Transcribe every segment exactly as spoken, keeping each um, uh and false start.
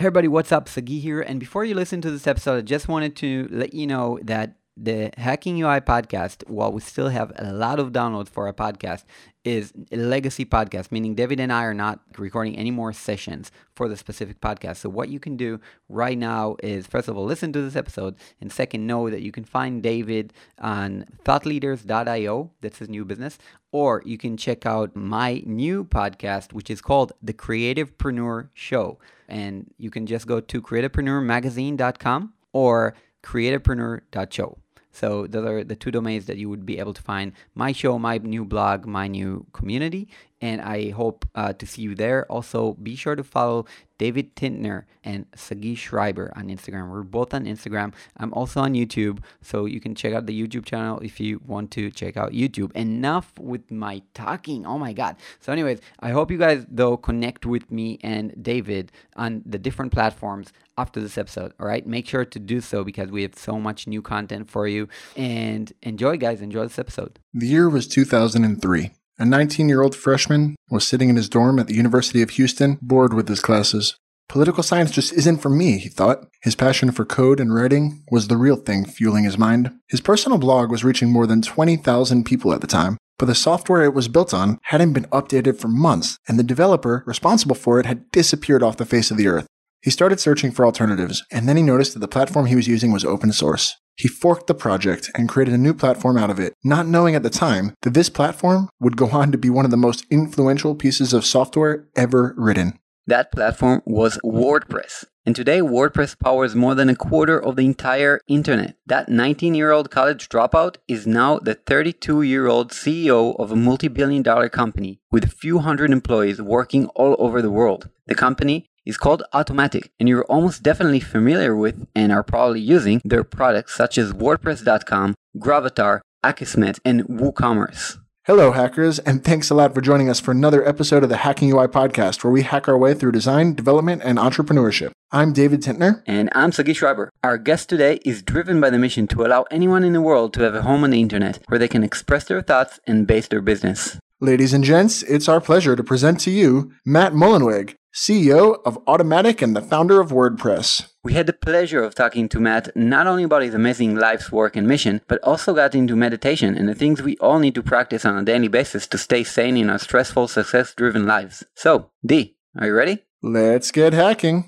Hey everybody, what's up? Sagi here. And before you listen to this episode, I just wanted to let you know that the Hacking U I podcast, while we still have a lot of downloads for our podcast, is a legacy podcast, meaning David and I are not recording any more sessions for the specific podcast. So what you can do right now is, first of all, listen to this episode, and second, know that you can find David on thought leaders dot i o, that's his new business, or you can check out my new podcast, which is called The Creativepreneur Show. And you can just go to creative preneur magazine dot com or creative preneur dot show. So those are the two domains that you would be able to find my show, my new blog, my new community, and I hope uh, to see you there. Also, be sure to follow David Tintner and Sagi Schreiber on Instagram. We're both on Instagram. I'm also on YouTube, so you can check out the YouTube channel if you want to check out YouTube. Enough with my talking. Oh my God. So anyways, I hope you guys, though, connect with me and David on the different platforms after this episode, all right? Make sure to do so because we have so much new content for you. And enjoy, guys. Enjoy this episode. The year was two thousand three. A nineteen-year-old freshman was sitting in his dorm at the University of Houston, bored with his classes. Political science just isn't for me, he thought. His passion for code and writing was the real thing fueling his mind. His personal blog was reaching more than twenty thousand people at the time, but the software it was built on hadn't been updated for months, and the developer responsible for it had disappeared off the face of the earth. He started searching for alternatives, and then he noticed that the platform he was using was open source. He forked the project and created a new platform out of it, not knowing at the time that this platform would go on to be one of the most influential pieces of software ever written. That platform was WordPress. And today, WordPress powers more than a quarter of the entire internet. That nineteen-year-old college dropout is now the thirty-two-year-old C E O of a multi-billion dollar company with a few hundred employees working all over the world. The company is called Automattic, and you're almost definitely familiar with and are probably using their products such as WordPress dot com, Gravatar, Akismet, and WooCommerce. Hello, hackers, and thanks a lot for joining us for another episode of the Hacking U I podcast, where we hack our way through design, development, and entrepreneurship. I'm David Tintner. And I'm Sagi Schreiber. Our guest today is driven by the mission to allow anyone in the world to have a home on the internet where they can express their thoughts and base their business. Ladies and gents, it's our pleasure to present to you Matt Mullenweg, C E O of Automattic and the founder of WordPress. We had the pleasure of talking to Matt not only about his amazing life's work and mission, but also got into meditation and the things we all need to practice on a daily basis to stay sane in our stressful, success-driven lives. So, D, are you ready? Let's get hacking.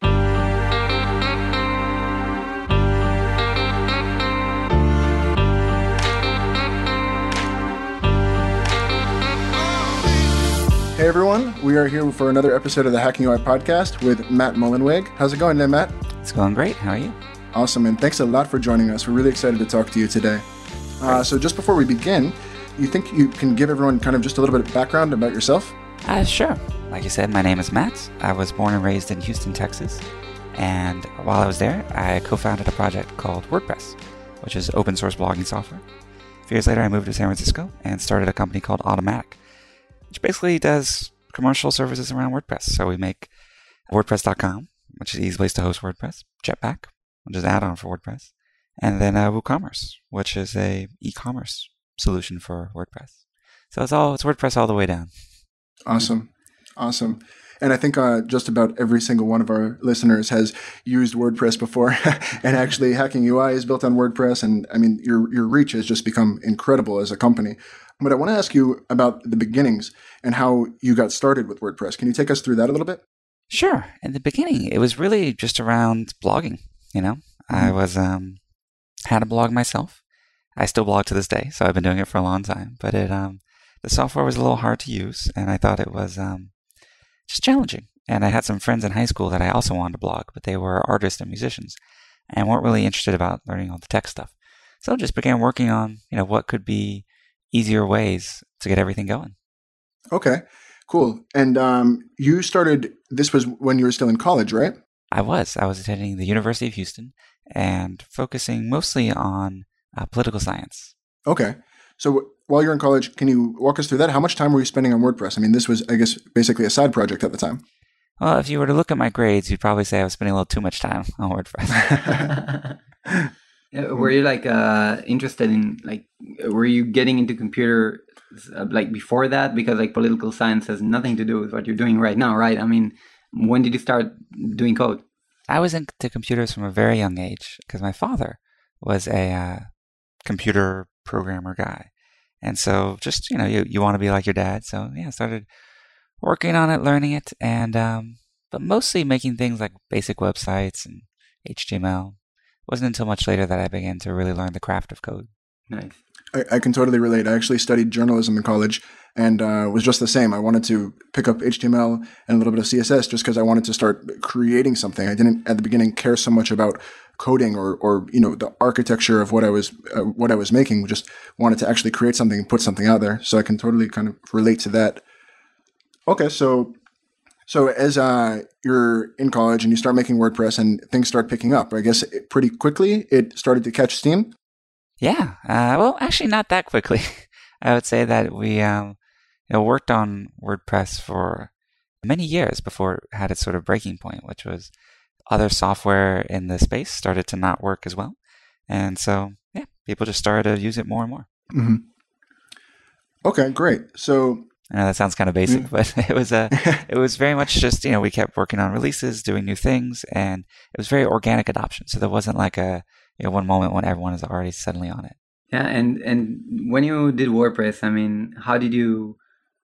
Hey everyone, we are here for another episode of the Hacking U I podcast with Matt Mullenweg. How's it going today, Matt? It's going great. How are you? Awesome, and thanks a lot for joining us. We're really excited to talk to you today. Uh, so just before we begin, you think you can give everyone kind of just a little bit of background about yourself? Uh, sure. Like you said, my name is Matt. I was born and raised in Houston, Texas. And while I was there, I co-founded a project called WordPress, which is open source blogging software. A few years later, I moved to San Francisco and started a company called Automattic, which basically does commercial services around WordPress. So we make WordPress dot com, which is the easy place to host WordPress, Jetpack, which is an add-on for WordPress, and then uh, WooCommerce, which is a e-commerce solution for WordPress. So it's all it's WordPress all the way down. Awesome. Awesome. And I think uh, just about every single one of our listeners has used WordPress before. And actually, Hacking U I is built on WordPress. And I mean, your your reach has just become incredible as a company. But I want to ask you about the beginnings and how you got started with WordPress. Can you take us through that a little bit? Sure. In the beginning, it was really just around blogging. You know, mm-hmm. I was um, had a blog myself. I still blog to this day, so I've been doing it for a long time. But it um, the software was a little hard to use, and I thought it was um, just challenging. And I had some friends in high school that I also wanted to blog, but they were artists and musicians and weren't really interested about learning all the tech stuff. So I just began working on, you know, what could be easier ways to get everything going. Okay, cool. And um, you started, this was when you were still in college, right? I was. I was attending the University of Houston and focusing mostly on uh, political science. Okay. So while you're in college, can you walk us through that? How much time were you spending on WordPress? I mean, this was, I guess, basically a side project at the time. Well, if you were to look at my grades, you'd probably say I was spending a little too much time on WordPress. Were you like uh, interested in like, were you getting into computer uh, like before that? Because like political science has nothing to do with what you're doing right now, right? I mean, when did you start doing code? I was into computers from a very young age because my father was a uh, computer programmer guy. And so just, you know, you, you want to be like your dad. So yeah, I started working on it, learning it, and um, but mostly making things like basic websites and H T M L. It wasn't until much later that I began to really learn the craft of code. Nice. I, I can totally relate. I actually studied journalism in college and uh, was just the same. I wanted to pick up H T M L and a little bit of C S S just because I wanted to start creating something. I didn't at the beginning care so much about coding or, or you know, the architecture of what I was uh, what I was making. We just wanted to actually create something and put something out there. So I can totally kind of relate to that. Okay, so so as uh, you're in college and you start making WordPress and things start picking up, I guess it, pretty quickly it started to catch steam. Yeah, uh, well, actually, not that quickly. I would say that we um, you know, worked on WordPress for many years before it had its sort of breaking point, which was other software in the space started to not work as well. And so, yeah, people just started to use it more and more. Mm-hmm. Okay, great. So I know that sounds kind of basic, yeah. but it was a, it was very much just, you know, we kept working on releases, doing new things, and it was very organic adoption. So there wasn't like a you know, one moment when everyone is already suddenly on it. Yeah, and and when you did WordPress, I mean, how did you,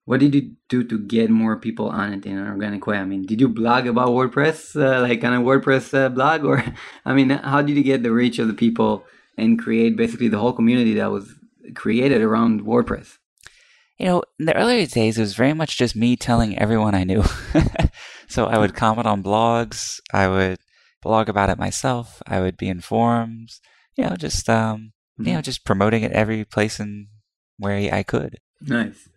what did you do to get more people on it in an organic way? I mean, did you blog about WordPress, uh, like on a WordPress uh, blog, or I mean, how did you get the reach of the people and create basically the whole community that was created around WordPress? You know, in the earlier days, it was very much just me telling everyone I knew. So I would comment on blogs. I would blog about it myself. I would be in forums. You know, just um, you know, just promoting it every place and where I could. Nice,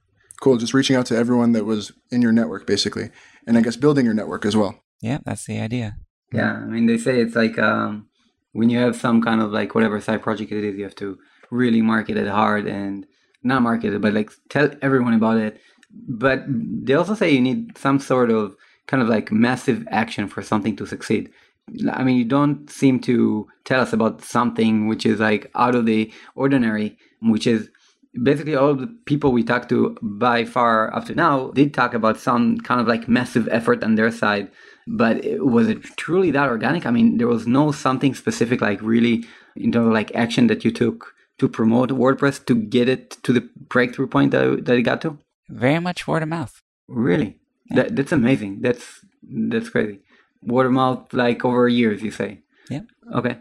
cool. Just reaching out to everyone that was in your network, basically, and I guess building your network as well. Yeah, that's the idea. Yeah, I mean, they say it's like um, when you have some kind of like whatever side project it is, you have to really market it hard and. Not market it, but like tell everyone about it. But they also say you need some sort of kind of like massive action for something to succeed. I mean, you don't seem to tell us about something which is like out of the ordinary, which is basically all the people we talked to by far up to now did talk about some kind of like massive effort on their side. But was it truly that organic? I mean, there was no something specific like really in terms of like action that you took to promote WordPress, to get it to the breakthrough point that, that it got to? Very much word of mouth. Really? Yeah. That, that's amazing. That's that's crazy. Word of mouth, like over years, you say? Yeah. Okay.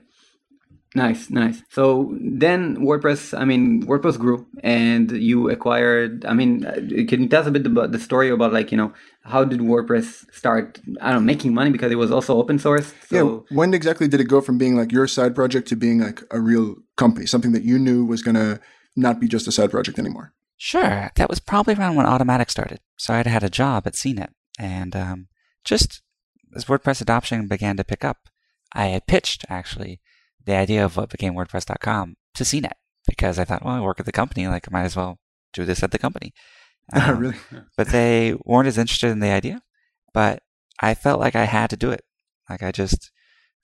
Nice, nice. So then WordPress, I mean, WordPress grew and you acquired, I mean, can you tell us a bit about the story about like, you know, how did WordPress start, I don't know, making money because it was also open source? So. Yeah. When exactly did it go from being like your side project to being like a real company, something that you knew was going to not be just a side project anymore? Sure. That was probably around when Automattic started. So I'd had a job at C net and um, just as WordPress adoption began to pick up, I had pitched actually the idea of what became WordPress dot com to C net because I thought, well, I work at the company, like I might as well do this at the company. Um, oh, really? But they weren't as interested in the idea, but I felt like I had to do it. Like I just,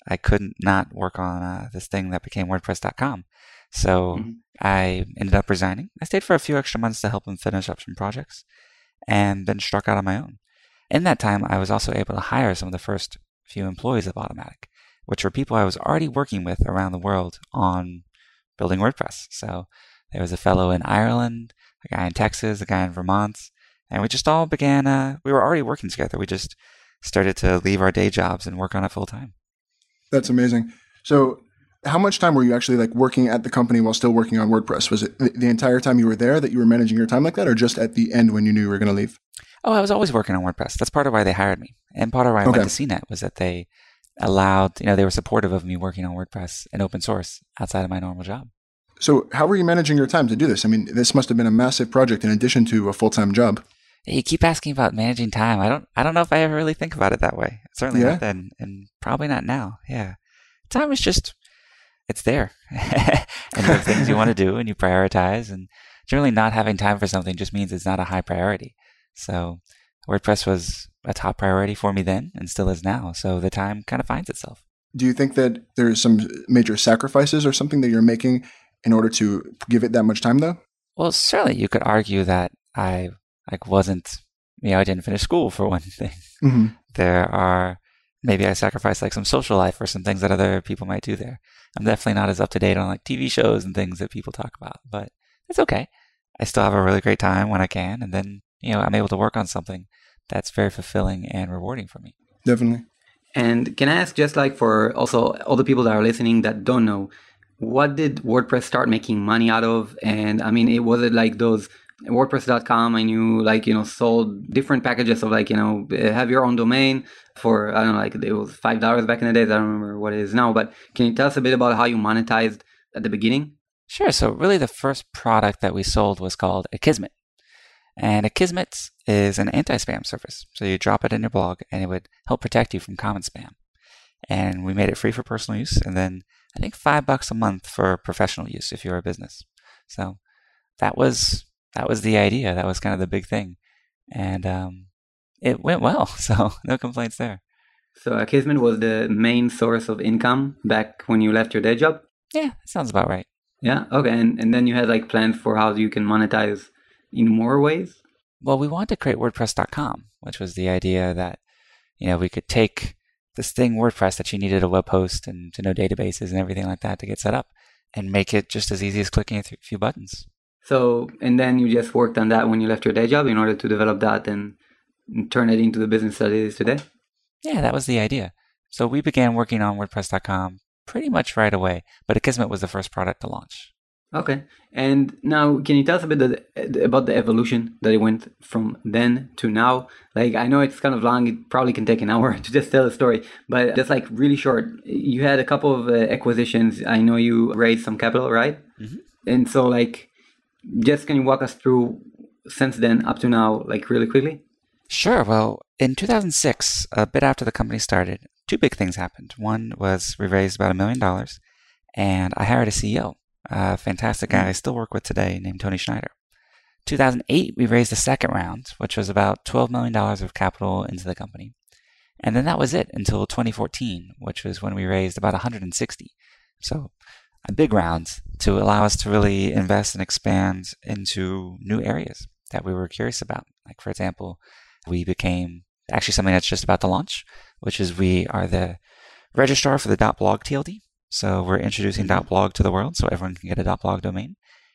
I couldn't not work on uh, this thing that became WordPress dot com. So mm-hmm. I ended up resigning. I stayed for a few extra months to help them finish up some projects and then struck out on my own. In that time, I was also able to hire some of the first few employees of Automattic, which were people I was already working with around the world on building WordPress. So there was a fellow in Ireland, a guy in Texas, a guy in Vermont, and we just all began, uh, we were already working together. We just started to leave our day jobs and work on it full time. That's amazing. So how much time were you actually like working at the company while still working on WordPress? Was it the entire time you were there that you were managing your time like that, or just at the end when you knew you were going to leave? Oh, I was always working on WordPress. That's part of why they hired me. And part of why I okay. went to C net was that they allowed, you know, they were supportive of me working on WordPress and open source outside of my normal job. So how were you managing your time to do this? I mean, this must have been a massive project in addition to a full-time job. You keep asking about managing time. I don't I don't know if I ever really think about it that way. Certainly yeah. not then, and probably not now. Yeah. Time is just, it's there. And there are things you want to do and you prioritize, and generally not having time for something just means it's not a high priority. So WordPress was a top priority for me then and still is now. So the time kind of finds itself. Do you think that there's some major sacrifices or something that you're making in order to give it that much time though? Well, certainly you could argue that I like wasn't, you know, I didn't finish school for one thing. Mm-hmm. There are maybe I sacrifice like some social life or some things that other people might do there. I'm definitely not as up to date on like T V shows and things that people talk about, but it's okay. I still have a really great time when I can. And then, you know, I'm able to work on something that's very fulfilling and rewarding for me. Definitely. And can I ask, just like for also all the people that are listening that don't know, what did WordPress start making money out of? And I mean, it was it like those WordPress dot com, I knew, like, you know, sold different packages of like, you know, have your own domain for, I don't know, like it was five dollars back in the days. I don't remember what it is now, but can you tell us a bit about how you monetized at the beginning? Sure. So really the first product that we sold was called Akismet. And Akismet is an anti-spam service. So you drop it in your blog and it would help protect you from common spam. And we made it free for personal use. And then I think five bucks a month for professional use if you're a business. So that was that was the idea. That was kind of the big thing. And um, it went well. So no complaints there. So Akismet was the main source of income back when you left your day job? Yeah, that sounds about right. Yeah. Okay. And, and then you had like plans for how you can monetize in more ways? Well, we wanted to create WordPress dot com, which was the idea that, you know, we could take this thing WordPress that you needed a web host and to know databases and everything like that to get set up and make it just as easy as clicking a th- few buttons. So, and then you just worked on that when you left your day job in order to develop that and, and turn it into the business that it is today? Yeah, that was the idea. So we began working on WordPress dot com pretty much right away, but Akismet was the first product to launch. Okay. And now, can you tell us a bit the, about the evolution that it went from then to now? Like, I know it's kind of long. It probably can take an hour to just tell the story, but just like really short. You had a couple of uh, acquisitions. I know you raised some capital, right? Mm-hmm. And so like, just can you walk us through since then up to now, like really quickly? Sure. Well, in two thousand six, a bit after the company started, two big things happened. One was we raised about a million dollars and I hired a C E O. A uh, fantastic guy I still work with today named Tony Schneider. two thousand eight, we raised the second round, which was about twelve million dollars of capital into the company. And then that was it until twenty fourteen, which was when we raised about one hundred sixty. So a big round to allow us to really invest and expand into new areas that we were curious about. Like, for example, we became actually something that's just about to launch, which is we are the registrar for the .blog T L D. So we're introducing .blog to the world so everyone can get a .blog domain.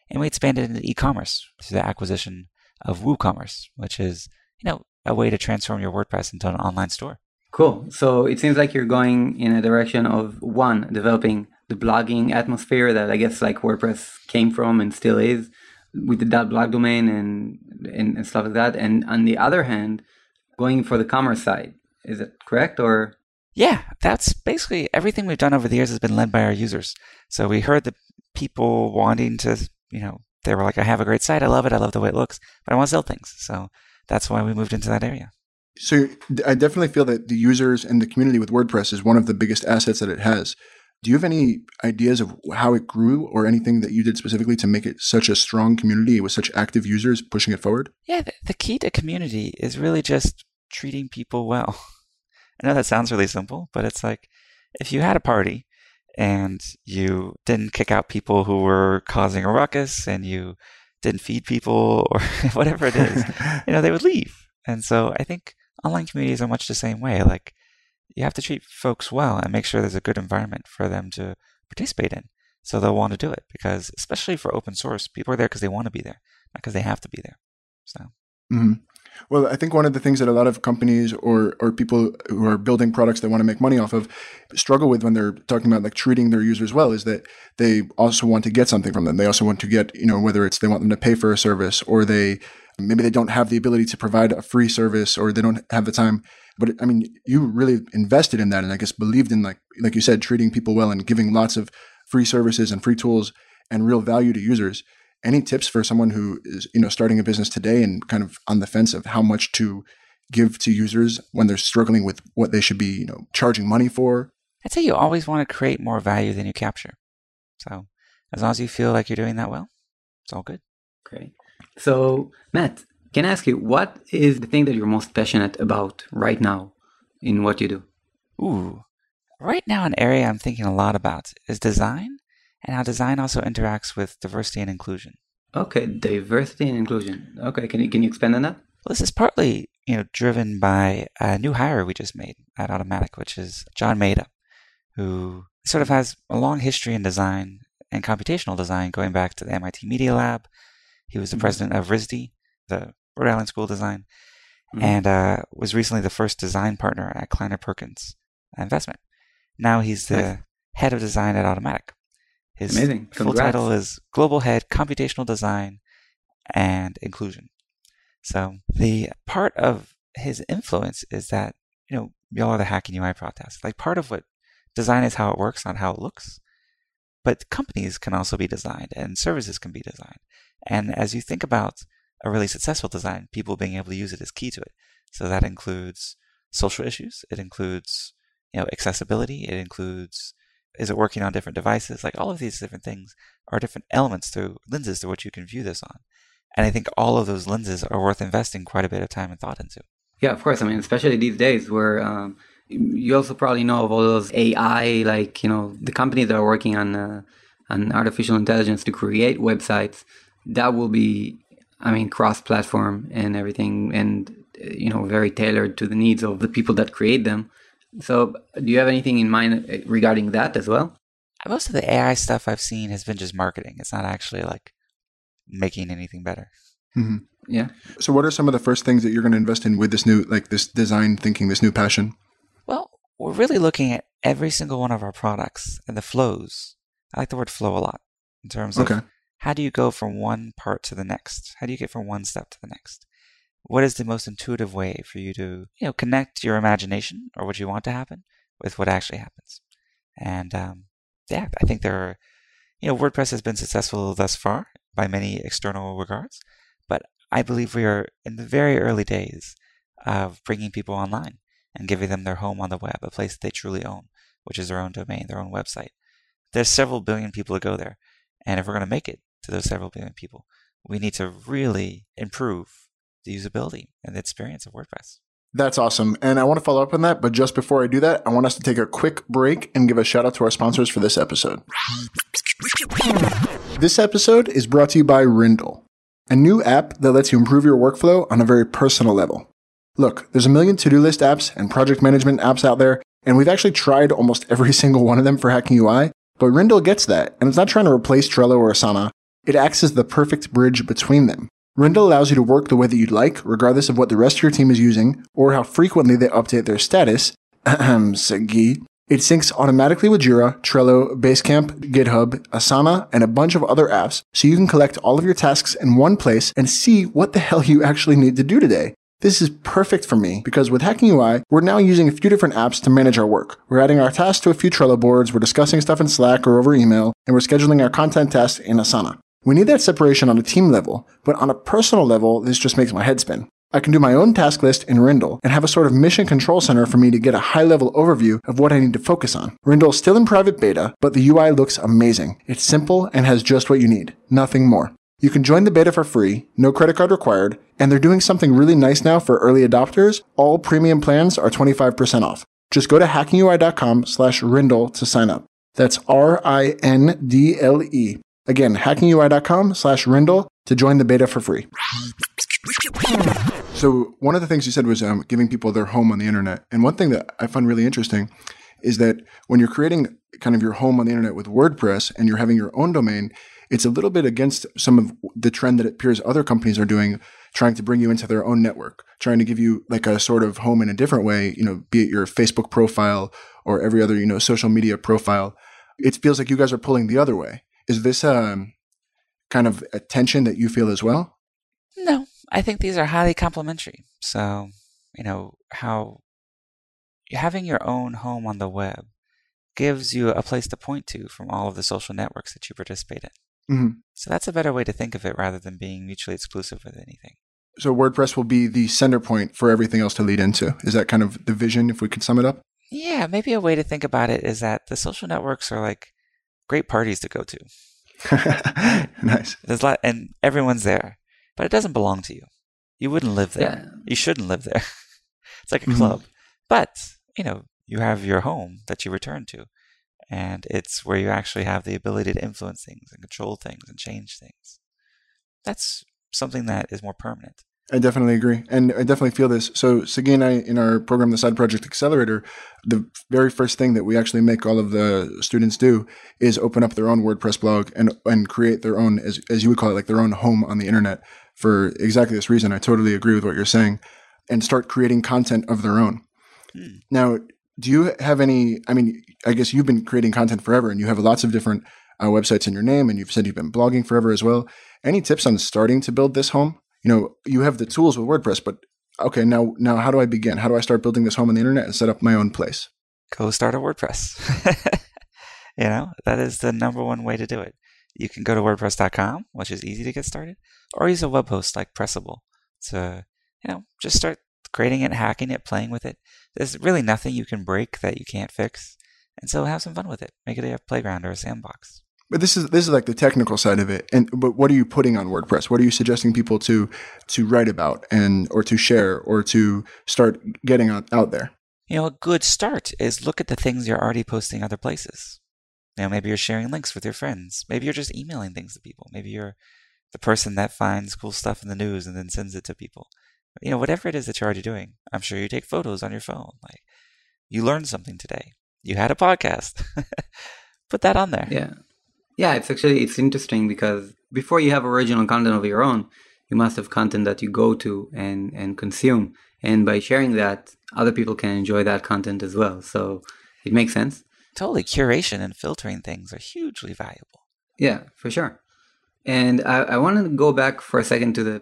And we expanded into e-commerce through the acquisition of WooCommerce, which is, you know, a way to transform your WordPress into an online store. Cool. So it seems like you're going in a direction of, one, developing the blogging atmosphere that I guess like WordPress came from and still is with the .blog domain and, and, and stuff like that. And on the other hand, going for the commerce side. Is it correct or... Yeah, that's basically everything we've done over the years has been led by our users. So we heard the people wanting to, you know, they were like, I have a great site. I love it. I love the way it looks, but I want to sell things. So that's why we moved into that area. So I definitely feel that the users and the community with WordPress is one of the biggest assets that it has. Do you have any ideas of how it grew or anything that you did specifically to make it such a strong community with such active users pushing it forward? Yeah, the key to community is really just treating people well. I know that sounds really simple, but it's like if you had a party and you didn't kick out people who were causing a ruckus and you didn't feed people or whatever it is, you know, they would leave. And so I think online communities are much the same way. Like, you have to treat folks well and make sure there's a good environment for them to participate in. So they'll want to do it because, especially for open source, people are there because they want to be there, not because they have to be there. So. Mm-hmm. Well, I think one of the things that a lot of companies or or people who are building products they want to make money off of struggle with when they're talking about like treating their users well is that they also want to get something from them. They also want to get, you know, whether it's they want them to pay for a service or they maybe they don't have the ability to provide a free service or they don't have the time. But I mean, you really invested in that and I guess believed in like like you said, treating people well and giving lots of free services and free tools and real value to users. Any tips for someone who is, you know, starting a business today and kind of on the fence of how much to give to users when they're struggling with what they should be, you know, charging money for? I'd say you always want to create more value than you capture. So as long as you feel like you're doing that well, it's all good. Great. So Matt, can I ask you, what is the thing that you're most passionate about right now in what you do? Ooh, right now an area I'm thinking a lot about is design. And how design also interacts with diversity and inclusion. Okay, diversity and inclusion. Okay, can you can you expand on that? Well, this is partly, you know, driven by a new hire we just made at Automattic, which is John Maeda, who sort of has a long history in design and computational design going back to the M I T Media Lab. He was the president of R I S D, the Rhode Island School of Design, mm-hmm. and uh, was recently the first design partner at Kleiner Perkins Investment. Now he's the nice. head of design at Automattic. His Amazing. full Congrats. title is Global Head Computational Design and Inclusion. So the part of his influence is that, you know, y'all are the Hacking U I podcast. Like, part of what design is how it works, not how it looks. But companies can also be designed and services can be designed. And as you think about a really successful design, people being able to use it is key to it. So that includes social issues. It includes, you know, accessibility. It includes, is it working on different devices? Like, all of these different things are different elements through lenses through which you can view this on. And I think all of those lenses are worth investing quite a bit of time and thought into. Yeah, of course. I mean, especially these days where um, you also probably know of all those A I, like, you know, the companies that are working on, uh, on artificial intelligence to create websites, that will be, I mean, cross-platform and everything, and, you know, very tailored to the needs of the people that create them. So do you have anything in mind regarding that as well? Most of the A I stuff I've seen has been just marketing. It's not actually like making anything better. Mm-hmm. Yeah. So what are some of the first things that you're going to invest in with this new, like this design thinking, this new passion? Well, we're really looking at every single one of our products and the flows. I like the word flow a lot in terms of okay. how do you go from one part to the next? How do you get from one step to the next? What is the most intuitive way for you to, you know, connect your imagination or what you want to happen with what actually happens? And um, yeah, I think there are, you know, WordPress has been successful thus far by many external regards, but I believe we are in the very early days of bringing people online and giving them their home on the web, a place that they truly own, which is their own domain, their own website. There's several billion people to go there. And if we're going to make it to those several billion people, we need to really improve the usability and the experience of WordPress. That's awesome. And I want to follow up on that. But just before I do that, I want us to take a quick break and give a shout out to our sponsors for this episode. This episode is brought to you by Rindle, a new app that lets you improve your workflow on a very personal level. Look, there's a million to-do list apps and project management apps out there, and we've actually tried almost every single one of them for Hacking U I, but Rindle gets that, and it's not trying to replace Trello or Asana. It acts as the perfect bridge between them. Rindle allows you to work the way that you'd like, regardless of what the rest of your team is using or how frequently they update their status. Ahem, Sagi. It syncs automatically with Jira, Trello, Basecamp, GitHub, Asana, and a bunch of other apps, so you can collect all of your tasks in one place and see what the hell you actually need to do today. This is perfect for me because with Hacking U I, we're now using a few different apps to manage our work. We're adding our tasks to a few Trello boards, we're discussing stuff in Slack or over email, and we're scheduling our content tasks in Asana. We need that separation on a team level, but on a personal level, this just makes my head spin. I can do my own task list in Rindle and have a sort of mission control center for me to get a high-level overview of what I need to focus on. Rindle is still in private beta, but the U I looks amazing. It's simple and has just what you need, nothing more. You can join the beta for free, no credit card required, and they're doing something really nice now for early adopters. All premium plans are twenty-five percent off. Just go to hacking U I dot com slash Rindle to sign up. That's R I N D L E. Again, hacking U I dot com slash Rindle to join the beta for free. So one of the things you said was um, giving people their home on the internet. And one thing that I find really interesting is that when you're creating kind of your home on the internet with WordPress and you're having your own domain, it's a little bit against some of the trend that it appears other companies are doing, trying to bring you into their own network, trying to give you like a sort of home in a different way, you know, be it your Facebook profile or every other, you know, social media profile. It feels like you guys are pulling the other way. Is this um, kind of a tension that you feel as well? No. I think these are highly complementary. So, you know, how having your own home on the web gives you a place to point to from all of the social networks that you participate in. Mm-hmm. So that's a better way to think of it rather than being mutually exclusive with anything. So WordPress will be the center point for everything else to lead into. Is that kind of the vision, if we could sum it up? Yeah, maybe a way to think about it is that the social networks are like great parties to go to. Nice. There's a lot, and everyone's there. But it doesn't belong to you. You wouldn't live there. Yeah. You shouldn't live there. It's like a mm-hmm. club. But, you know, you have your home that you return to. And it's where you actually have the ability to influence things and control things and change things. That's something that is more permanent. I definitely agree. And I definitely feel this. So Sagi and I, in our program, the Side Project Accelerator, the very first thing that we actually make all of the students do is open up their own WordPress blog and and create their own, as, as you would call it, like their own home on the internet for exactly this reason. I totally agree with what you're saying, and start creating content of their own. Mm. Now, do you have any, I mean, I guess you've been creating content forever and you have lots of different uh, websites in your name, and you've said you've been blogging forever as well. Any tips on starting to build this home? You know, you have the tools with WordPress, but okay, now now how do I begin? How do I start building this home on the internet and set up my own place? Go start a WordPress. You know, that is the number one way to do it. You can go to WordPress dot com, which is easy to get started, or use a web host like Pressable to, you know, just start creating it, hacking it, playing with it. There's really nothing you can break that you can't fix. And so have some fun with it. Make it a playground or a sandbox. But this is this is like the technical side of it. And but what are you putting on WordPress? What are you suggesting people to to write about and or to share or to start getting out, out there? You know, a good start is look at the things you're already posting other places. You know, maybe you're sharing links with your friends. Maybe you're just emailing things to people. Maybe you're the person that finds cool stuff in the news and then sends it to people. You know, whatever it is that you're already doing. I'm sure you take photos on your phone. Like, you learned something today. You had a podcast. Put that on there. Yeah. Yeah, it's actually, it's interesting because before you have original content of your own, you must have content that you go to and, and consume. And by sharing that, other people can enjoy that content as well. So it makes sense. Totally. Curation and filtering things are hugely valuable. Yeah, for sure. And I, I want to go back for a second to the,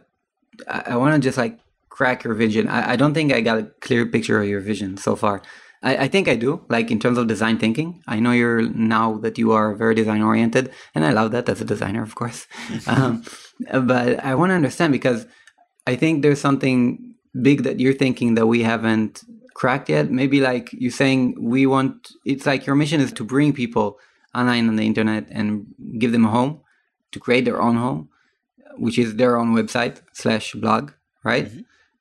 I, I want to just like crack your vision. I, I don't think I got a clear picture of your vision so far. I, I think I do, like in terms of design thinking. I know you're now that you are very design oriented, and I love that as a designer, of course. um, but I want to understand, because I think there's something big that you're thinking that we haven't cracked yet. Maybe like you're saying we want, it's like your mission is to bring people online on the internet and give them a home, to create their own home, which is their own website slash blog, right? Mm-hmm.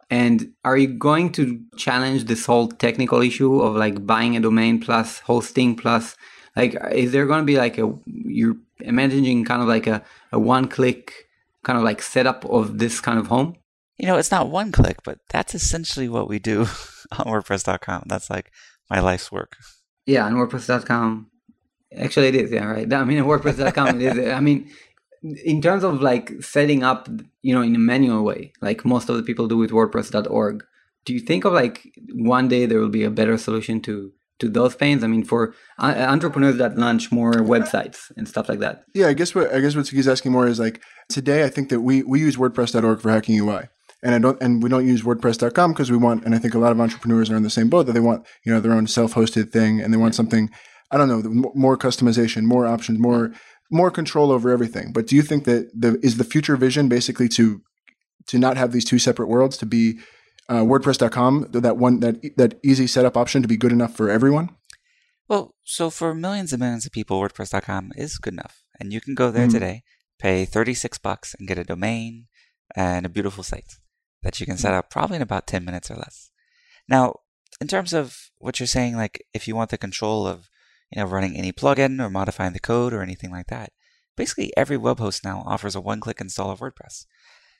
And are you going to challenge this whole technical issue of like buying a domain plus hosting plus like, is there going to be like a, you're imagining kind of like a, a one click kind of like setup of this kind of home? You know, it's not one click, but that's essentially what we do on WordPress dot com. That's like my life's work. Yeah. On WordPress dot com. Actually it is. Yeah. Right. I mean, WordPress dot com, it is. I mean, in terms of like setting up, you know, in a manual way, like most of the people do with WordPress dot org, do you think of like one day there will be a better solution to to those pains? I mean, for entrepreneurs that launch more websites and stuff like that. Yeah, I guess what I guess what Sagi's asking more is like today. I think that we we use WordPress dot org for hacking U I, and I don't and we don't use WordPress dot com because we want, and I think a lot of entrepreneurs are in the same boat, that they want, you know, their own self-hosted thing, and they want something, I don't know, more customization, more options, more. more control over everything. But do you think that the, is the future vision basically to to not have these two separate worlds, to be uh, WordPress dot com, that one that that easy setup option, to be good enough for everyone? Well, so for millions and millions of people, WordPress dot com is good enough, and you can go there mm. today, pay thirty-six bucks, and get a domain and a beautiful site that you can set up probably in about ten minutes or less. Now, in terms of what you're saying, like if you want the control of, you know, running any plugin or modifying the code or anything like that. Basically, every web host now offers a one-click install of WordPress.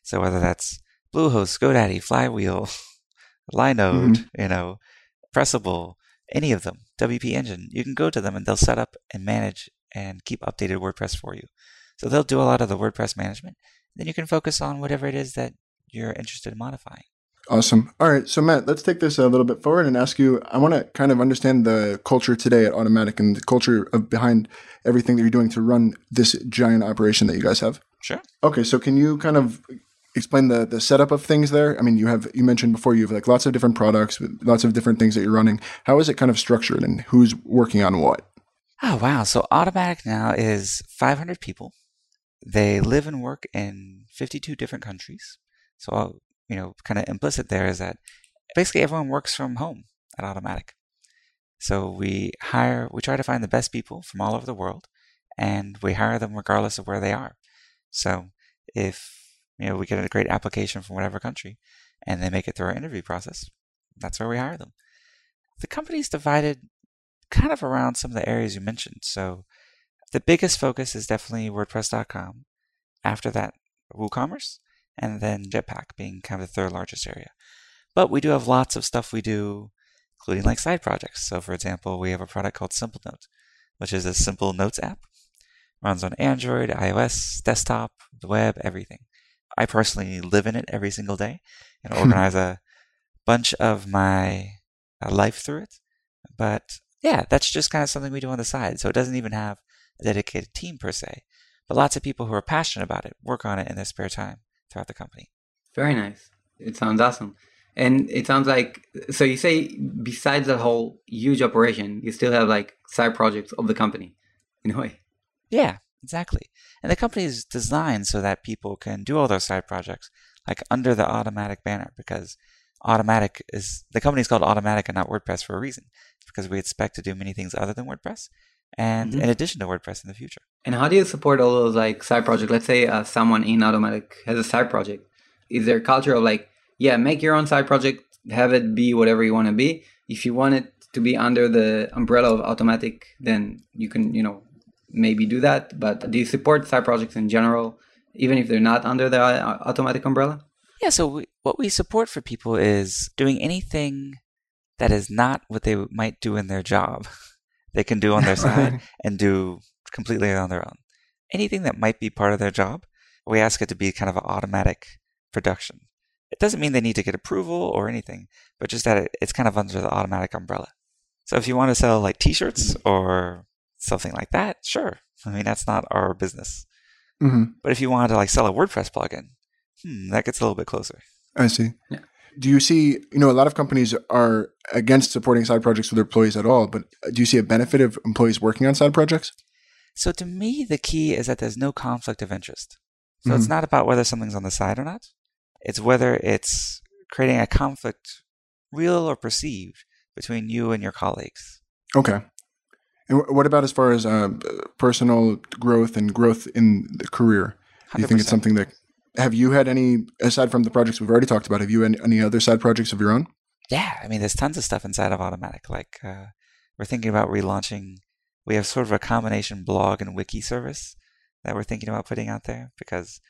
So whether that's Bluehost, GoDaddy, Flywheel, Linode, mm-hmm. you know, Pressable, any of them, W P Engine, you can go to them and they'll set up and manage and keep updated WordPress for you. So they'll do a lot of the WordPress management. Then you can focus on whatever it is that you're interested in modifying. Awesome. All right. So Matt, let's take this a little bit forward and ask you, I want to kind of understand the culture today at Automattic and the culture of behind everything that you're doing to run this giant operation that you guys have. Sure. Okay. So can you kind of explain the, the setup of things there? I mean, you have, you mentioned before, you have like lots of different products, with lots of different things that you're running. How is it kind of structured and who's working on what? Oh, wow. So Automattic now is five hundred people. They live and work in fifty-two different countries. So I'll, you know, kind of implicit there is that basically everyone works from home at Automattic. So we hire, we try to find the best people from all over the world, and we hire them regardless of where they are. So if, you know, we get a great application from whatever country and they make it through our interview process, that's where we hire them. The company's divided kind of around some of the areas you mentioned. So the biggest focus is definitely WordPress dot com. After that, WooCommerce. and then Jetpack being kind of the third largest area. But we do have lots of stuff we do, including like side projects. So for example, we have a product called SimpleNote, which is a simple notes app. It runs on Android, iOS, desktop, the web, everything. I personally live in it every single day and organize a bunch of my life through it. But yeah, that's just kind of something we do on the side. So it doesn't even have a dedicated team per se, but lots of people who are passionate about it work on it in their spare time throughout the company. Very nice. It sounds awesome. And it sounds like, so you say besides the whole huge operation, you still have like side projects of the company in a way. Yeah, exactly. And the company is designed so that people can do all those side projects like under the Automattic banner, because Automattic is, the company is called Automattic and not WordPress for a reason. It's because we expect to do many things other than WordPress and mm-hmm. in addition to WordPress in the future. And how do you support all those like side projects? Let's say uh, someone in Automattic has a side project. Is there a culture of like, yeah, make your own side project, have it be whatever you want to be. If you want it to be under the umbrella of Automattic, then you can, you know, maybe do that. But do you support side projects in general, even if they're not under the Automattic umbrella? Yeah, so we, what we support for people is doing anything that is not what they might do in their job. They can do on their side and do completely on their own. Anything that might be part of their job, we ask it to be kind of an automatic production. It doesn't mean they need to get approval or anything, but just that it, it's kind of under the Automattic umbrella. So if you want to sell like t-shirts or something like that, sure. I mean, that's not our business. Mm-hmm. But if you wanted to like sell a WordPress plugin, hmm, that gets a little bit closer. I see. Yeah. Do you see, you know, a lot of companies are against supporting side projects for their employees at all, but do you see a benefit of employees working on side projects? So to me, the key is that there's no conflict of interest. So mm-hmm. it's not about whether something's on the side or not. It's whether it's creating a conflict, real or perceived, between you and your colleagues. Okay. And what about as far as uh, personal growth and growth in the career? Do you think it's something that, have you had any, aside from the projects we've already talked about, have you had any other side projects of your own? Yeah. I mean, there's tons of stuff inside of Automattic. Like uh, we're thinking about relaunching, we have sort of a combination blog and wiki service that we're thinking about putting out there because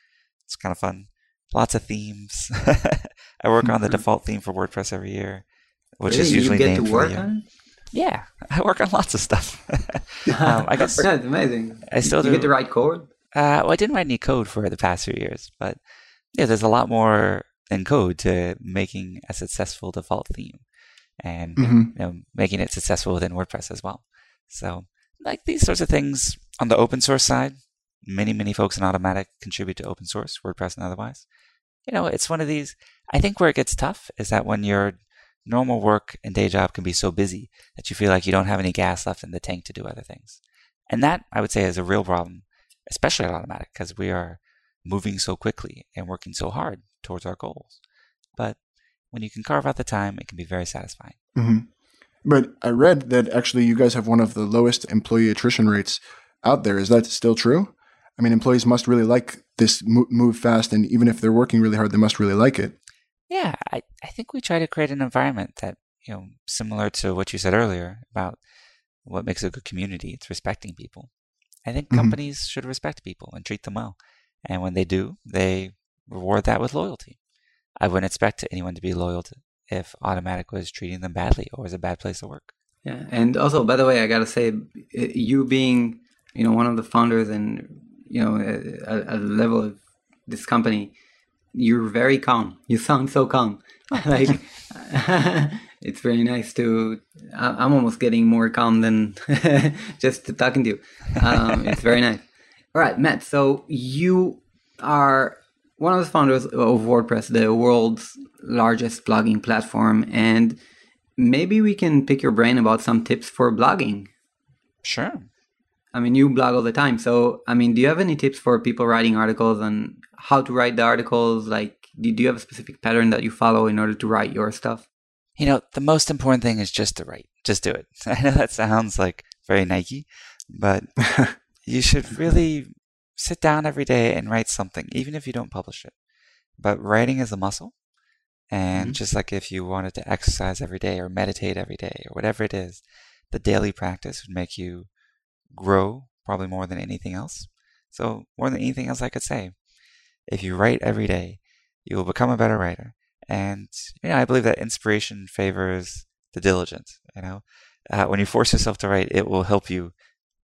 it's kind of fun. Lots of themes. I work on the default theme for WordPress every year, which really? is usually you get named to work for the year. On? Yeah, I work on lots of stuff. um, I guess that's amazing. I still do you get to write code? Uh, well, I didn't write any code for the past few years, but yeah, there's a lot more in code to making a successful default theme and mm-hmm. you know, making it successful within WordPress as well. So, like these sorts of things on the open source side. Many, many folks in Automattic contribute to open source, WordPress and otherwise. You know, it's one of these, I think where it gets tough is that when your normal work and day job can be so busy that you feel like you don't have any gas left in the tank to do other things. And that, I would say, is a real problem, especially at Automattic, because we are moving so quickly and working so hard towards our goals. But when you can carve out the time, it can be very satisfying. Mm-hmm. But I read that actually you guys have one of the lowest employee attrition rates out there. Is that still true? I mean, employees must really like this move fast, and even if they're working really hard, they must really like it. Yeah, I, I think we try to create an environment that, you know, similar to what you said earlier about what makes a good community, it's respecting people. I think mm-hmm. companies should respect people and treat them well. And when they do, they reward that with loyalty. I wouldn't expect anyone to be loyal to if Automattic was treating them badly or was a bad place to work. Yeah, and also, by the way, I got to say, you being, you know, one of the founders and you know, at a level of this company, you're very calm. You sound so calm. Like, it's very nice to, I'm almost getting more calm than just talking to you. Um, it's very nice. All right, Matt, so you are one of the founders of WordPress, the world's largest blogging platform, and maybe we can pick your brain about some tips for blogging. Sure. I mean, you blog all the time. So, I mean, do you have any tips for people writing articles on how to write the articles? Like, do you have a specific pattern that you follow in order to write your stuff? You know, the most important thing is just to write. Just do it. I know that sounds like very Nike, but you should really sit down every day and write something, even if you don't publish it. But writing is a muscle. And mm-hmm. just like if you wanted to exercise every day or meditate every day or whatever it is, the daily practice would make you grow probably more than anything else. So more than anything else I could say, if you write every day, you will become a better writer. And you know, I believe that inspiration favors the diligent. You know, uh, when you force yourself to write, it will help you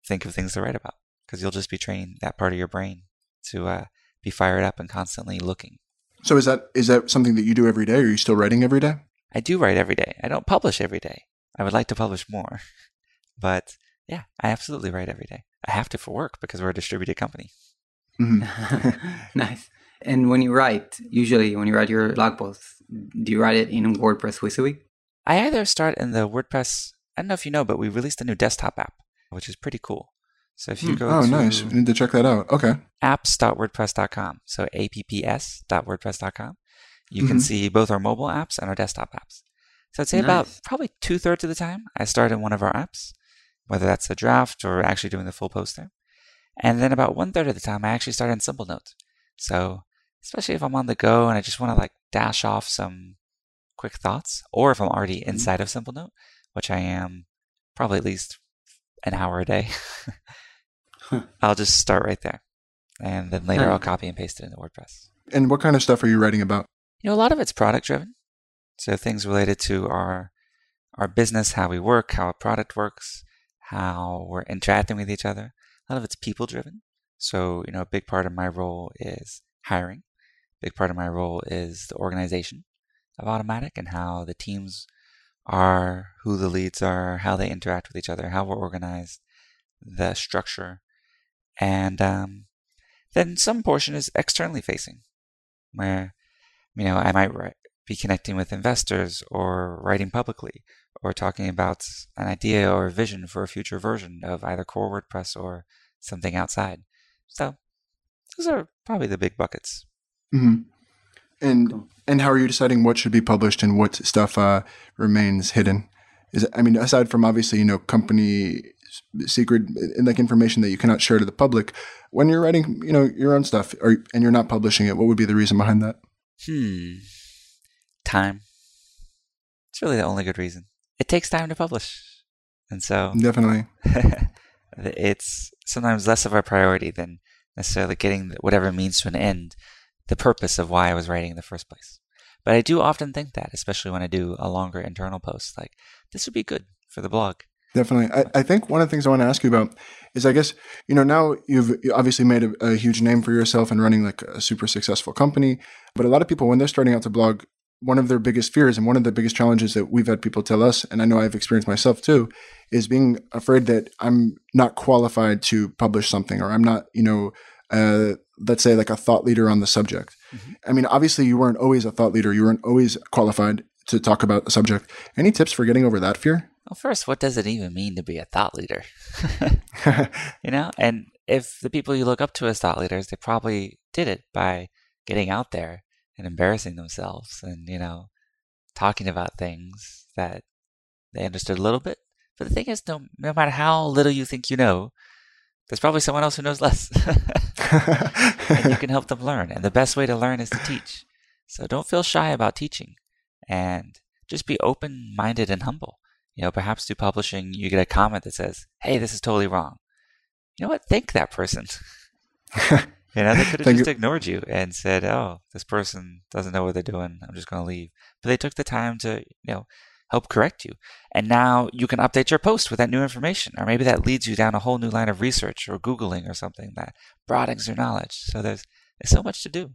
think of things to write about, because you'll just be training that part of your brain to uh, be fired up and constantly looking. So is that is that something that you do every day? Or are you still writing every day? I do write every day. I don't publish every day. I would like to publish more, but yeah, I absolutely write every day. I have to for work because we're a distributed company. Mm-hmm. Nice. And when you write, usually when you write your blog posts, do you write it in WordPress WYSIWYG? I either start in the WordPress, I don't know if you know, but we released a new desktop app, which is pretty cool. So if you mm. go oh, to... Oh, nice. We need to check that out. Okay. apps dot wordpress dot com. So apps dot wordpress dot com. You mm-hmm. can see both our mobile apps and our desktop apps. So I'd say nice. About probably two-thirds of the time, I start in one of our apps, whether that's a draft or actually doing the full post there. And then about one-third of the time, I actually start in SimpleNote. So especially if I'm on the go and I just want to like dash off some quick thoughts, or if I'm already inside of SimpleNote, which I am probably at least an hour a day, huh. I'll just start right there. And then later huh. I'll copy and paste it into WordPress. And what kind of stuff are you writing about? You know, a lot of it's product driven. So things related to our our business, how we work, how a product works, how we're interacting with each other. A lot of it's people driven. So, you know, a big part of my role is hiring. A big part of my role is the organization of Automattic and how the teams are, who the leads are, how they interact with each other, how we're organized, the structure. And um, then some portion is externally facing, where, you know, I might write, be connecting with investors or writing publicly or talking about an idea or a vision for a future version of either core WordPress or something outside. So those are probably the big buckets. Mm-hmm. And cool. and how are you deciding what should be published and what stuff uh, remains hidden? Is it, I mean, aside from obviously, you know, company secret, like information that you cannot share to the public, when you're writing, you know, your own stuff or, and you're not publishing it, what would be the reason behind that? Hmm. Time. It's really the only good reason. It takes time to publish. And so... Definitely. It's sometimes less of a priority than necessarily getting whatever means to an end, the purpose of why I was writing in the first place. But I do often think that, especially when I do a longer internal post, like this would be good for the blog. Definitely. I, I think one of the things I want to ask you about is, I guess, you know, now you've obviously made a, a huge name for yourself and running like a super successful company. But a lot of people, when they're starting out to blog, one of their biggest fears and one of the biggest challenges that we've had people tell us, and I know I've experienced myself too, is being afraid that I'm not qualified to publish something, or I'm not, you know, uh, let's say like a thought leader on the subject. Mm-hmm. I mean, obviously you weren't always a thought leader. You weren't always qualified to talk about a subject. Any tips for getting over that fear? Well, first, what does it even mean to be a thought leader? You know, and if the people you look up to as thought leaders, they probably did it by getting out there and embarrassing themselves and, you know, talking about things that they understood a little bit. But the thing is, no, no matter how little you think you know, there's probably someone else who knows less. And you can help them learn. And the best way to learn is to teach. So don't feel shy about teaching. And just be open-minded and humble. You know, perhaps through publishing, you get a comment that says, hey, this is totally wrong. You know what? Thank that person. You know, they could have Thank just you. ignored you and said, oh, this person doesn't know what they're doing. I'm just going to leave. But they took the time to, you know, help correct you. And now you can update your post with that new information. Or maybe that leads you down a whole new line of research or Googling or something that broadens your knowledge. So there's, there's so much to do.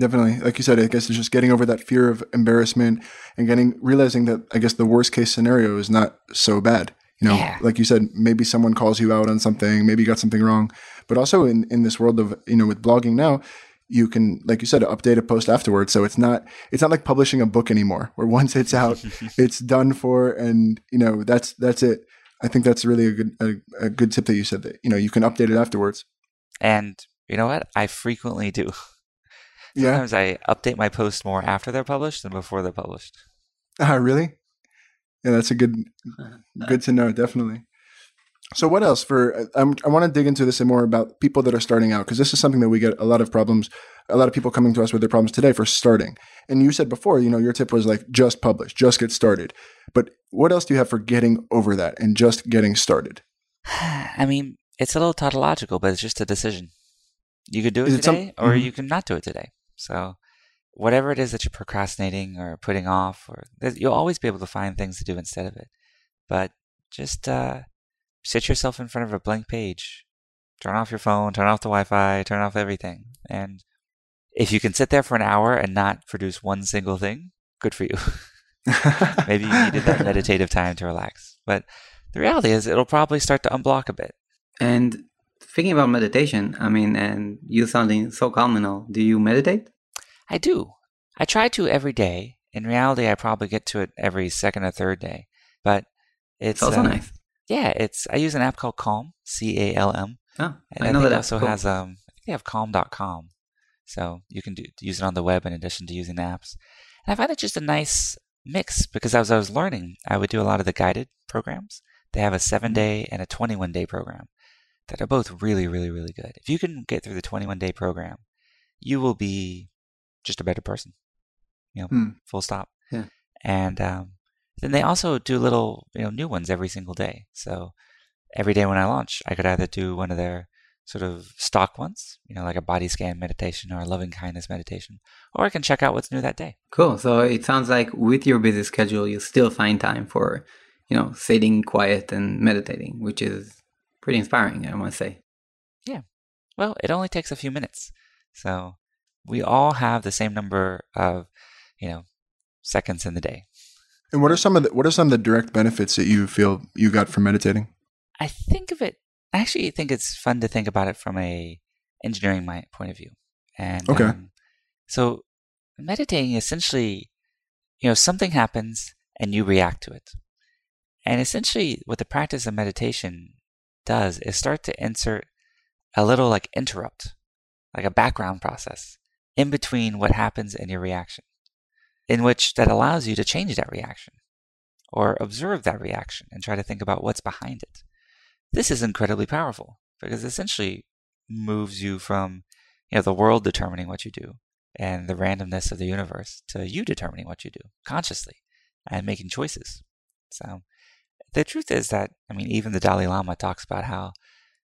Definitely. Like you said, I guess it's just getting over that fear of embarrassment and getting realizing that, I guess, the worst case scenario is not so bad. You know, yeah. Like you said, maybe someone calls you out on something, maybe you got something wrong. But also in, in this world of, you know, with blogging now, you can, like you said, update a post afterwards. So it's not it's not like publishing a book anymore, where once it's out, it's done for, and, you know, that's that's it. I think that's really a good a, a good tip that you said, that, you know, you can update it afterwards. And you know what? I frequently do. Sometimes yeah. I update my posts more after they're published than before they're published. Ah, uh, really? Yeah, that's a good, good to know. Definitely. So what else for, I'm, I want to dig into this and more about people that are starting out, because this is something that we get a lot of problems, a lot of people coming to us with their problems today for starting. And you said before, you know, your tip was like, just publish, just get started. But what else do you have for getting over that and just getting started? I mean, it's a little tautological, but it's just a decision. You could do it is today it some- or mm-hmm. you can not do it today. So whatever it is that you're procrastinating or putting off, or you'll always be able to find things to do instead of it. But just uh, sit yourself in front of a blank page, turn off your phone, turn off the Wi-Fi, turn off everything. And if you can sit there for an hour and not produce one single thing, good for you. Maybe you needed that meditative time to relax. But the reality is it'll probably start to unblock a bit. And speaking about meditation, I mean, and you sounding so calm and all, do you meditate? I do. I try to every day. In reality, I probably get to it every second or third day. But it's also uh, nice. Yeah, it's. I use an app called Calm, C A L M. Oh, and I know I think that. It also cool. has. Um, I think they have calm dot com, so you can do, use it on the web in addition to using apps. And I find it just a nice mix because as I was learning, I would do a lot of the guided programs. They have a seven-day and a twenty-one-day program that are both really, really, really good. If you can get through the twenty-one-day program, you will be just a better person, you know, mm. full stop. Yeah. And um, then they also do little, you know, new ones every single day. So every day when I launch, I could either do one of their sort of stock ones, you know, like a body scan meditation or a loving kindness meditation, or I can check out what's new that day. Cool. So it sounds like with your busy schedule, you still find time for, you know, sitting quiet and meditating, which is pretty inspiring, I must say. Yeah. Well, it only takes a few minutes. So we all have the same number of, you know, seconds in the day. And what are some of the, what are some of the direct benefits that you feel you got from meditating? I think of it, I actually think it's fun to think about it from a engineering point of view. And okay. Um, so meditating essentially, you know, something happens and you react to it. And essentially what the practice of meditation does is start to insert a little like interrupt, like a background process in between what happens and your reaction, in which that allows you to change that reaction or observe that reaction and try to think about what's behind it. This is incredibly powerful because it essentially moves you from, you know, the world determining what you do and the randomness of the universe to you determining what you do consciously and making choices. So the truth is that, I mean, even the Dalai Lama talks about how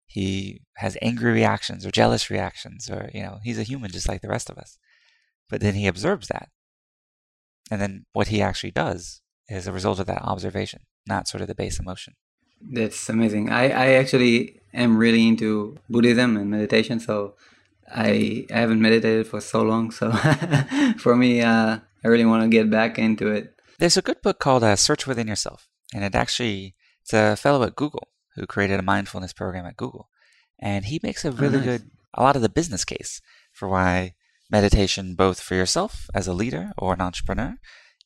he has angry reactions or jealous reactions or, you know, he's a human just like the rest of us. But then he observes that. And then what he actually does is a result of that observation, not sort of the base emotion. That's amazing. I, I actually am really into Buddhism and meditation, so I, I haven't meditated for so long. So for me, uh, I really want to get back into it. There's a good book called uh, Search Within Yourself, and it actually it's a fellow at Google who created a mindfulness program at Google, and he makes a really oh, nice. good a lot of the business case for why meditation, both for yourself as a leader or an entrepreneur,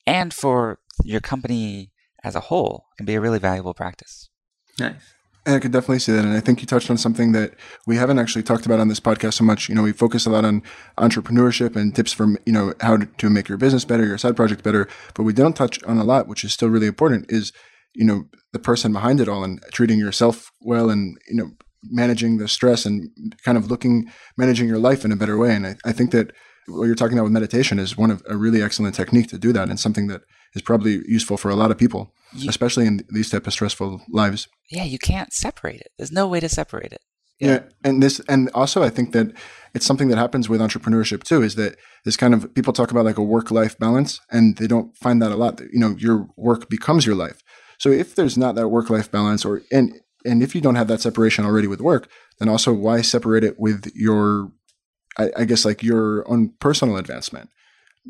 and for your company as a whole, can be a really valuable practice. Nice. And I could definitely see that. And I think you touched on something that we haven't actually talked about on this podcast so much. You know, we focus a lot on entrepreneurship and tips from, you know, how to make your business better, your side project better. But we don't touch on a lot, which is still really important, is, you know, the person behind it all and treating yourself well and, you know, managing the stress and kind of looking, managing your life in a better way. And I, I think that what you're talking about with meditation is one of a really excellent technique to do that, and something that is probably useful for a lot of people, you, especially in these type of stressful lives. Yeah, you can't separate it. There's no way to separate it. Yeah. yeah, and this, and also I think that it's something that happens with entrepreneurship too. Is that this kind of people talk about like a work-life balance, and they don't find that a lot. You know, your work becomes your life. So if there's not that work-life balance, or and and if you don't have that separation already with work, then also why separate it with your I, I guess like your own personal advancement.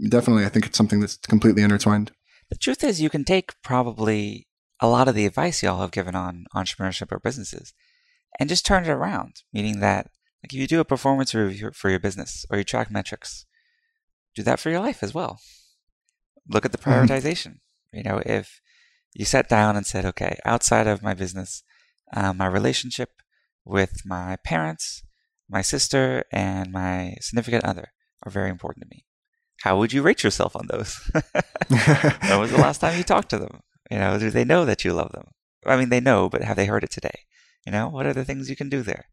Definitely, I think it's something that's completely intertwined. The truth is you can take probably a lot of the advice y'all have given on entrepreneurship or businesses and just turn it around, meaning that like if you do a performance review for your business or you track metrics, do that for your life as well. Look at the prioritization. Mm-hmm. You know, if you sat down and said, okay, outside of my business, uh, my relationship with my parents, my sister, and my significant other are very important to me. How would you rate yourself on those? When was the last time you talked to them? You know, do they know that you love them? I mean, they know, but have they heard it today? You know, what are the things you can do there?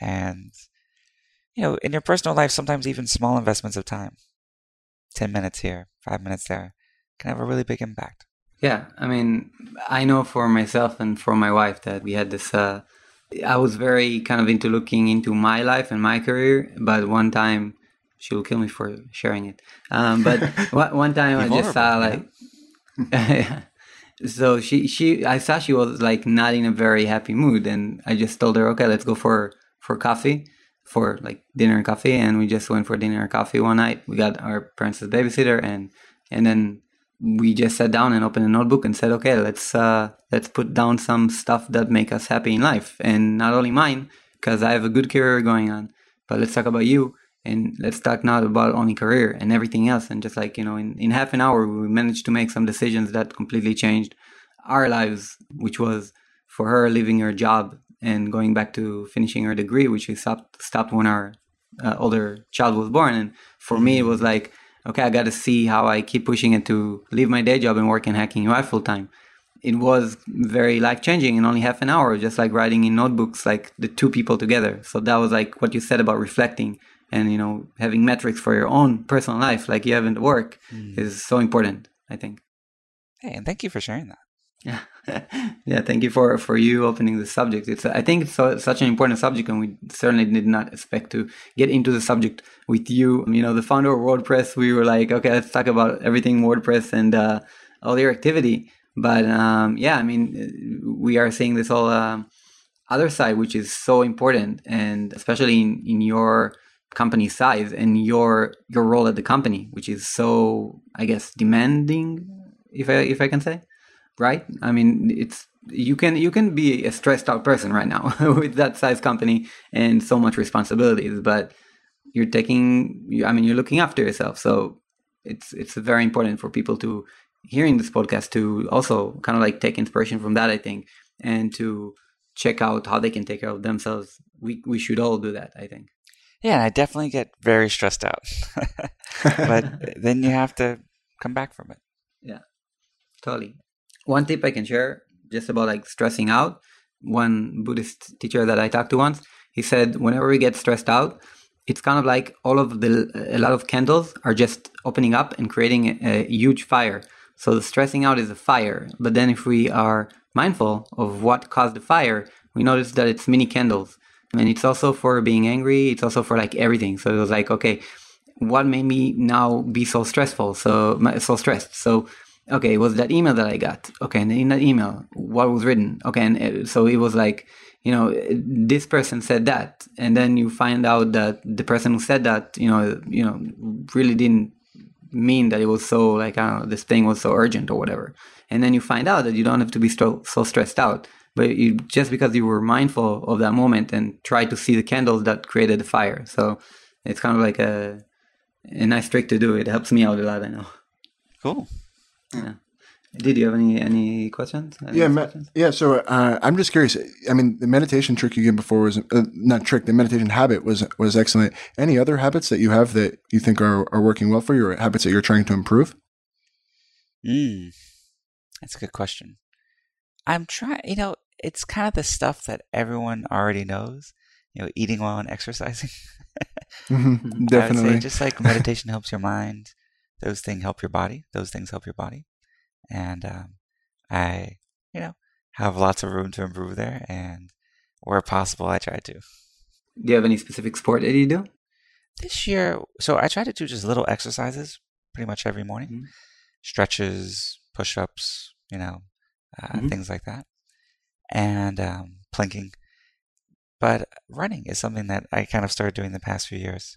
And, you know, in your personal life, sometimes even small investments of time, ten minutes here, five minutes there, can have a really big impact. Yeah. I mean, I know for myself and for my wife that we had this, uh, I was very kind of into looking into my life and my career, but one time She will kill me for sharing it. Um, but one time I just saw like, yeah. so she, she, I saw she was like not in a very happy mood, and I just told her, okay, let's go for, for coffee, for like dinner and coffee. And we just went for dinner and coffee one night. We got our parents' babysitter, and, and then we just sat down and opened a notebook and said, okay, let's, uh, let's put down some stuff that make us happy in life. And not only mine, because I have a good career going on, but let's talk about you. And let's talk not about only career and everything else. And just like, you know, in, in half an hour, we managed to make some decisions that completely changed our lives, which was for her leaving her job and going back to finishing her degree, which we stopped, stopped when our uh, older child was born. And for me, it was like, okay, I got to see how I keep pushing it to leave my day job and work in Hacking U I full time. It was very life-changing in only half an hour, just like writing in notebooks, like the two people together. So that was like what you said about reflecting. And, you know, having metrics for your own personal life, like you have in work, mm. is so important, I think. Hey, and thank you for sharing that. Yeah, yeah. Thank you for, for you opening the subject. It's I think it's so, such an important subject, and we certainly did not expect to get into the subject with you. You know, the founder of WordPress, we were like, okay, let's talk about everything WordPress and uh, all your activity. But um, yeah, I mean, we are seeing this whole uh, other side, which is so important, and especially in, in your company size and your your role at the company, which is so, I guess, demanding, if I if I can say, right? I mean, it's you can you can be a stressed out person right now with that size company and so much responsibilities, but you're taking, I mean, you're looking after yourself. So it's it's very important for people to hearing this podcast to also kind of like take inspiration from that, I think, and to check out how they can take care of themselves. We we should all do that, I think. Yeah, I definitely get very stressed out, but then you have to come back from it. Yeah, totally. One tip I can share just about like stressing out. One Buddhist teacher that I talked to once, he said, whenever we get stressed out, it's kind of like all of the, a lot of candles are just opening up and creating a, a huge fire. So the stressing out is a fire. But then if we are mindful of what caused the fire, we notice that it's mini candles. And it's also for being angry. It's also for like everything. So it was like, okay, what made me now be so stressful? So so stressed. So, okay, it was that email that I got. Okay, and in that email, what was written? Okay, and so it was like, you know, this person said that. And then you find out that the person who said that, you know, you know, really didn't mean that it was so like, I don't know, this thing was so urgent or whatever. And then you find out that you don't have to be so, so stressed out. But you, just because you were mindful of that moment and tried to see the candles that created the fire. So it's kind of like a, a nice trick to do. It helps me out a lot, I know. Cool. Yeah. Did you have any, any questions? Any yeah. Ma- questions? Yeah. So uh, I'm just curious. I mean, the meditation trick you gave before was uh, not trick. The meditation habit was, was excellent. Any other habits that you have that you think are, are working well for you, or habits that you're trying to improve? Mm. That's a good question. I'm trying, you know, it's kind of the stuff that everyone already knows, you know, eating well and exercising. Mm-hmm, definitely. I would say just like meditation helps your mind, those things help your body, those things help your body. And um, I, you know, have lots of room to improve there. And where possible, I try to. Do you have any specific sport that you do? This year, so I try to do just little exercises pretty much every morning. Mm-hmm. Stretches, push-ups, you know. Uh, mm-hmm. Things like that, and um, planking. But running is something that I kind of started doing the past few years.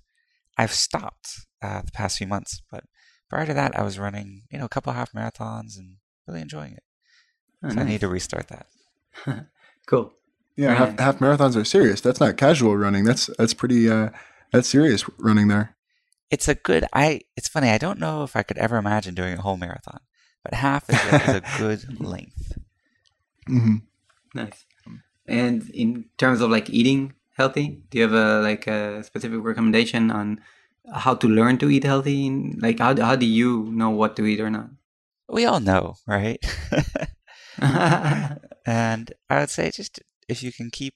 I've stopped uh, the past few months, but prior to that, I was running, you know, a couple of half marathons and really enjoying it. Oh, so nice. I need to restart that. Cool. Yeah, half, half marathons are serious. That's not casual running. That's that's pretty. Uh, that's serious running there. It's a good. I. It's funny. I don't know if I could ever imagine doing a whole marathon. But half is a, is a good length. Mm-hmm. Nice. And in terms of like eating healthy, do you have a like a specific recommendation on how to learn to eat healthy? Like how how do you know what to eat or not? We all know, right? And I would say just if you can keep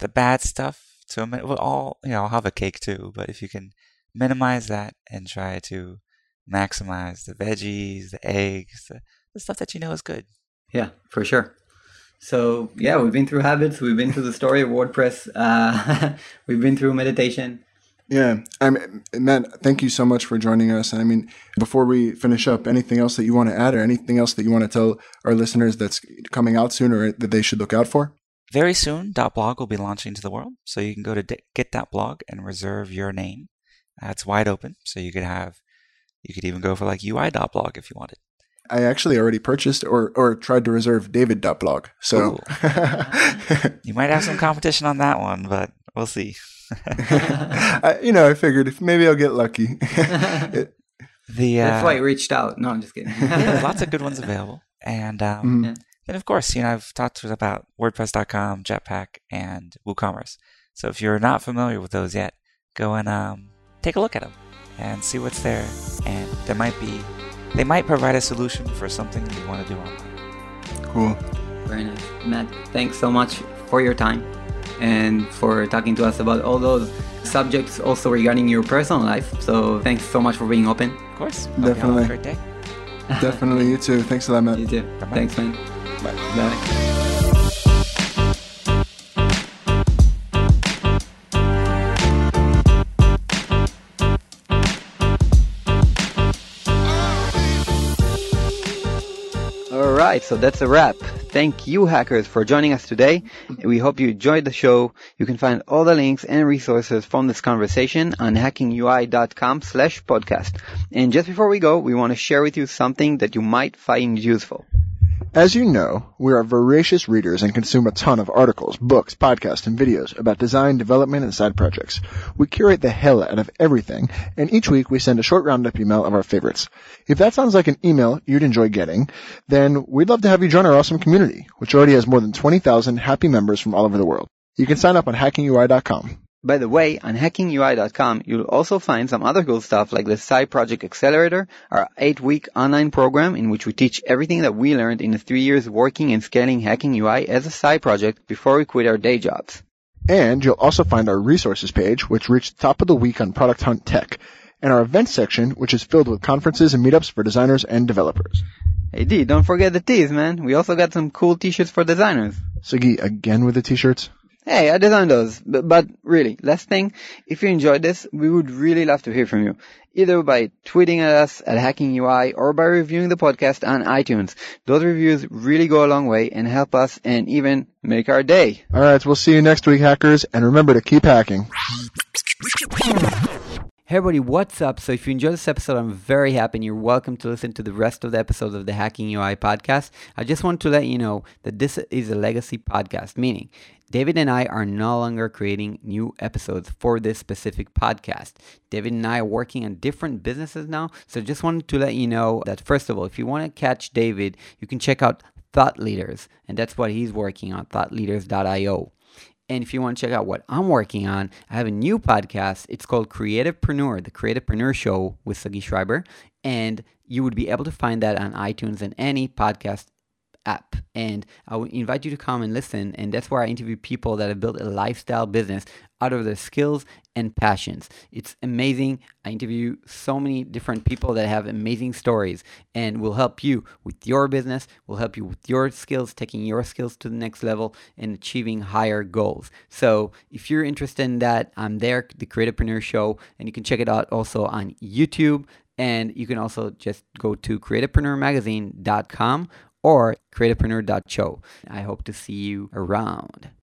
the bad stuff to a minute. We'll all, you know, I'll have a cake too, but if you can minimize that and try to maximize the veggies, the eggs, the, the stuff that you know is good. Yeah, for sure. So yeah, we've been through habits. We've been through the story of WordPress. Uh, we've been through meditation. Yeah. I'm, Matt, thank you so much for joining us. I mean, before we finish up, anything else that you want to add or anything else that you want to tell our listeners that's coming out soon or that they should look out for? Very soon, .blog will be launching to the world. So you can go to get dot blog and reserve your name. Uh, it's wide open. So you could have, you could even go for like U I dot blog if you wanted. I actually already purchased or or tried to reserve David dot blog. So you might have some competition on that one, but we'll see. I, you know, I figured if maybe I'll get lucky. it, the uh, flight reached out. No, I'm just kidding. Yeah, lots of good ones available. And um, mm-hmm. yeah. then, of course, you know, I've talked about WordPress dot com, Jetpack, and WooCommerce. So if you're not familiar with those yet, go and um, take a look at them and see what's there. And there might be They might provide a solution for something you want to do online. Cool. Very nice. Matt, thanks so much for your time and for talking to us about all those subjects also regarding your personal life. So thanks so much for being open. Of course. Hope Definitely. You have a great day. Definitely. You too. Thanks a lot, Matt. You too. Bye-bye. Thanks, man. Bye. Bye. So that's a wrap. Thank you, hackers, for joining us today. We hope you enjoyed the show. You can find all the links and resources from this conversation on hacking U I dot com slash podcast. And just before we go, we want to share with you something that you might find useful. As you know, we are voracious readers and consume a ton of articles, books, podcasts, and videos about design, development, and side projects. We curate the hell out of everything, and each week we send a short roundup email of our favorites. If that sounds like an email you'd enjoy getting, then we'd love to have you join our awesome community, which already has more than twenty thousand happy members from all over the world. You can sign up on hacking U I dot com. By the way, on hacking U I dot com, you'll also find some other cool stuff like the Side Project Accelerator, our eight-week online program in which we teach everything that we learned in the three years working and scaling Hacking U I as a side project before we quit our day jobs. And you'll also find our resources page, which reached the top of the week on Product Hunt Tech, and our events section, which is filled with conferences and meetups for designers and developers. Hey, D, don't forget the tees, man. We also got some cool t-shirts for designers. Sugi, again with the t-shirts? Hey, I designed those, but, but really, last thing, if you enjoyed this, we would really love to hear from you, either by tweeting at us at Hacking U I or by reviewing the podcast on iTunes. Those reviews really go a long way and help us and even make our day. All right, we'll see you next week, hackers, and remember to keep hacking. Hey everybody, what's up? So if you enjoyed this episode, I'm very happy and you're welcome to listen to the rest of the episodes of the Hacking U I podcast. I just want to let you know that this is a legacy podcast, meaning David and I are no longer creating new episodes for this specific podcast. David and I are working on different businesses now. So just wanted to let you know that, first of all, if you want to catch David, you can check out Thought Leaders. And that's what he's working on, thought leaders dot i o. And if you want to check out what I'm working on, I have a new podcast. It's called Creativepreneur, the Creativepreneur Show with Sagi Schreiber. And you would be able to find that on iTunes and any podcast app. And I would invite you to come and listen. And that's where I interview people that have built a lifestyle business out of their skills and passions. It's amazing. I interview so many different people that have amazing stories and will help you with your business, will help you with your skills, taking your skills to the next level and achieving higher goals. So if you're interested in that, I'm there, the Creativepreneur Show, and you can check it out also on YouTube. And you can also just go to creative preneur magazine dot com or creative preneur dot show. I hope to see you around.